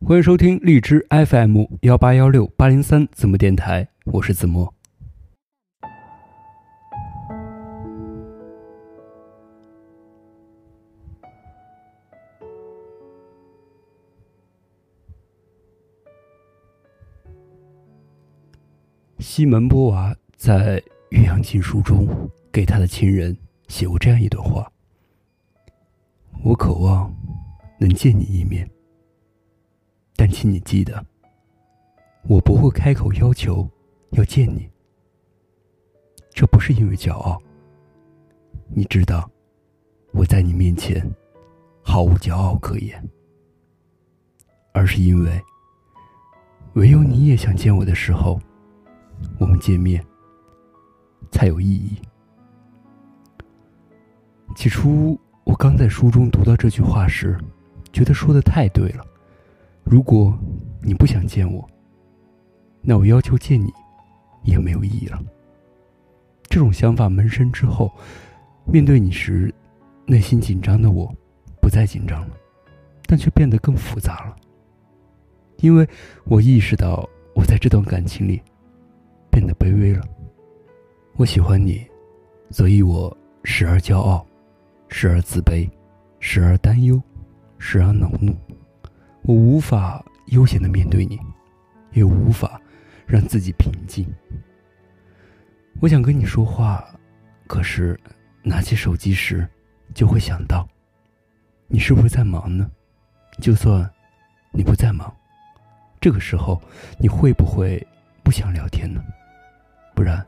欢迎收听荔枝 FM 1816803子墨电台，我是子墨。西门波娃在《岳阳情书》中给他的亲人写过这样一段话：我渴望能见你一面，但请你记得，我不会开口要求要见你。这不是因为骄傲，你知道，我在你面前毫无骄傲可言，而是因为，唯有你也想见我的时候，我们见面才有意义。起初，我刚在书中读到这句话时，觉得说得太对了。如果你不想见我，那我要求见你也没有意义了。这种想法萌生之后，面对你时，内心紧张的我不再紧张了，但却变得更复杂了。因为我意识到我在这段感情里变得卑微了。我喜欢你，所以我时而骄傲，时而自卑，时而担忧，时而恼怒。我无法悠闲地面对你，也无法让自己平静。我想跟你说话，可是拿起手机时就会想到，你是不是在忙呢？就算你不在忙，这个时候你会不会不想聊天呢？不然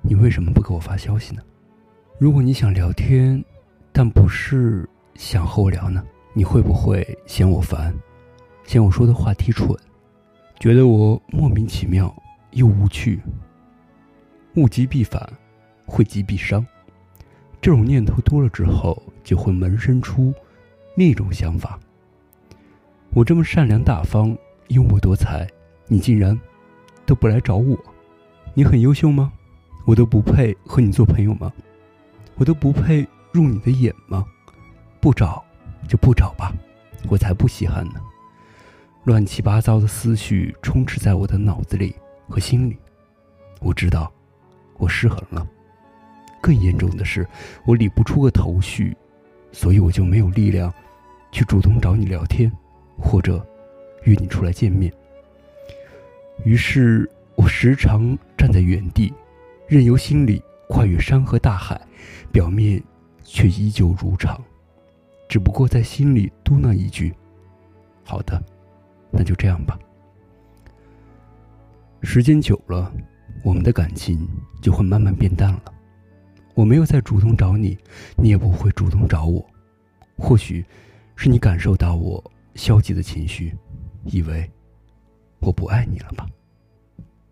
你为什么不给我发消息呢？如果你想聊天，但不是想和我聊呢，你会不会嫌我烦？嫌我说的话题蠢，觉得我莫名其妙又无趣。物极必反，惠极必伤，这种念头多了之后，就会萌生出另一种想法：我这么善良大方、幽默多才，你竟然都不来找我？你很优秀吗？我都不配和你做朋友吗？我都不配入你的眼吗？不找就不找吧，我才不稀罕呢。乱七八糟的思绪充斥在我的脑子里和心里，我知道我失衡了。更严重的是，我理不出个头绪，所以我就没有力量去主动找你聊天，或者约你出来见面。于是我时常站在原地，任由心里跨越山河大海，表面却依旧如常，只不过在心里嘟囔一句：好的，那就这样吧。时间久了，我们的感情就会慢慢变淡了。我没有再主动找你，你也不会主动找我。或许是你感受到我消极的情绪，以为我不爱你了吧？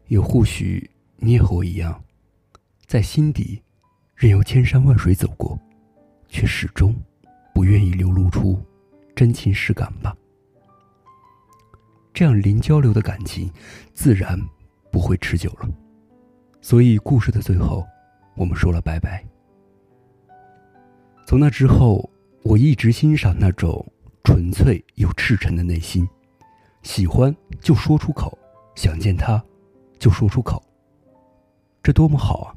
也或许你也和我一样，在心底任由千山万水走过，却始终不愿意流露出真情实感吧。这样零交流的感情自然不会持久了，所以故事的最后，我们说了拜拜。从那之后，我一直欣赏那种纯粹又赤诚的内心，喜欢就说出口，想见他就说出口，这多么好啊！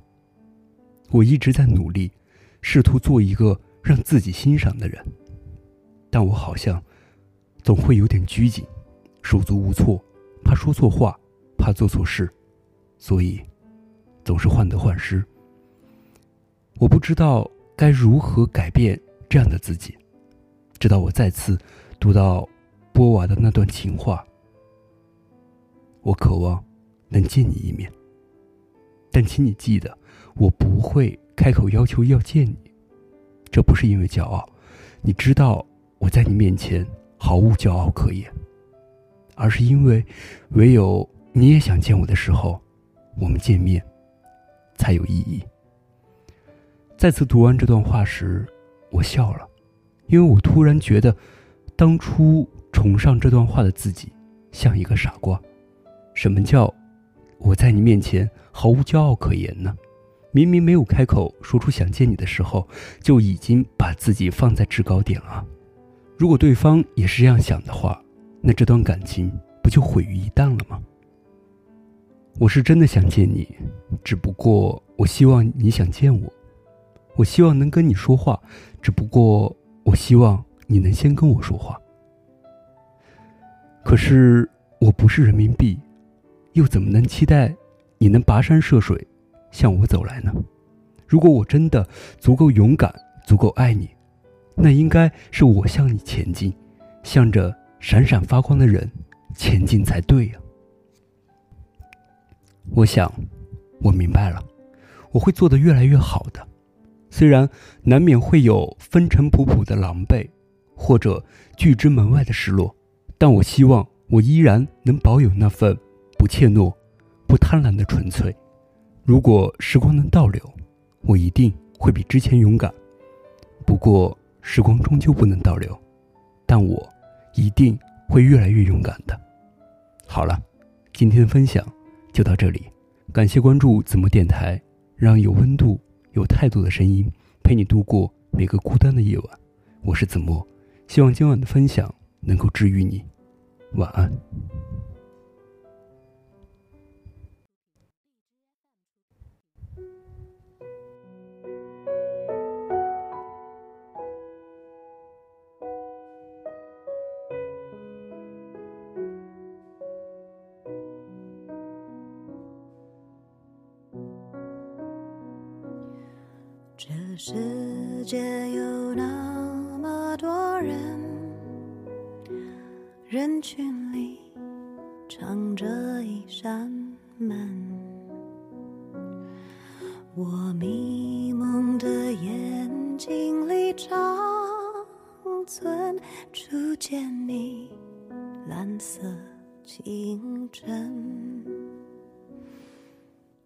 我一直在努力，试图做一个让自己欣赏的人，但我好像总会有点拘谨，手足无措，怕说错话，怕做错事，所以总是患得患失。我不知道该如何改变这样的自己，直到我再次读到波娃的那段情话：我渴望能见你一面，但请你记得，我不会开口要求要见你。这不是因为骄傲，你知道，我在你面前毫无骄傲可言，而是因为唯有你也想见我的时候，我们见面才有意义。再次读完这段话时，我笑了，因为我突然觉得当初崇尚这段话的自己像一个傻瓜。什么叫我在你面前毫无骄傲可言呢？明明没有开口说出想见你的时候，就已经把自己放在制高点了。如果对方也是这样想的话，那这段感情不就毁于一旦了吗？我是真的想见你，只不过我希望你想见我，我希望能跟你说话，只不过我希望你能先跟我说话。可是我不是人民币，又怎么能期待你能跋山涉水向我走来呢？如果我真的足够勇敢，足够爱你，那应该是我向你前进，向着闪闪发光的人前进才对呀。我想我明白了，我会做得越来越好的，虽然难免会有风尘仆仆的狼狈或者拒之门外的失落，但我希望我依然能保有那份不怯懦不贪婪的纯粹。如果时光能倒流，我一定会比之前勇敢，不过时光终究不能倒流，但我一定会越来越勇敢的。好了，今天的分享就到这里，感谢关注子墨电台，让有温度有态度的声音陪你度过每个孤单的夜晚。我是子墨，希望今晚的分享能够治愈你，晚安。这世界有那么多人，人群里藏着一扇门，我迷蒙的眼睛里长存初见你蓝色清晨。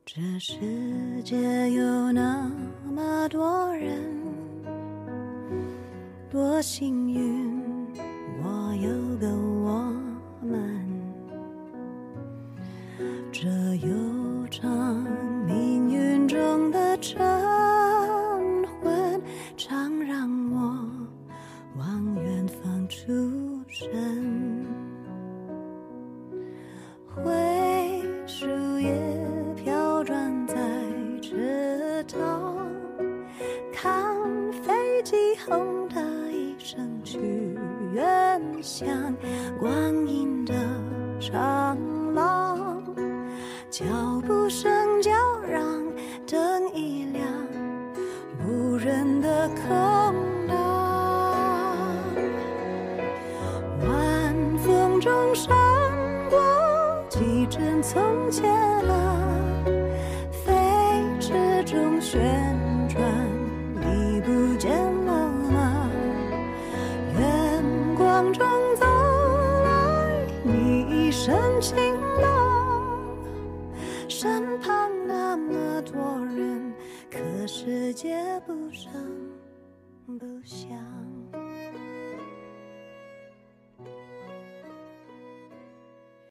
这世界有那么多人，多幸运我有个我们，这悠长命运中的晨昏常让我往远方出神。灰树叶轰的一声去远乡，光阴的长廊，脚步声叫嚷，灯一亮，无人的空荡，晚风中闪过几帧从前了，飞驰中旋转，你不见中走来，你一身晴朗，身旁那么多人，可世界不声不响。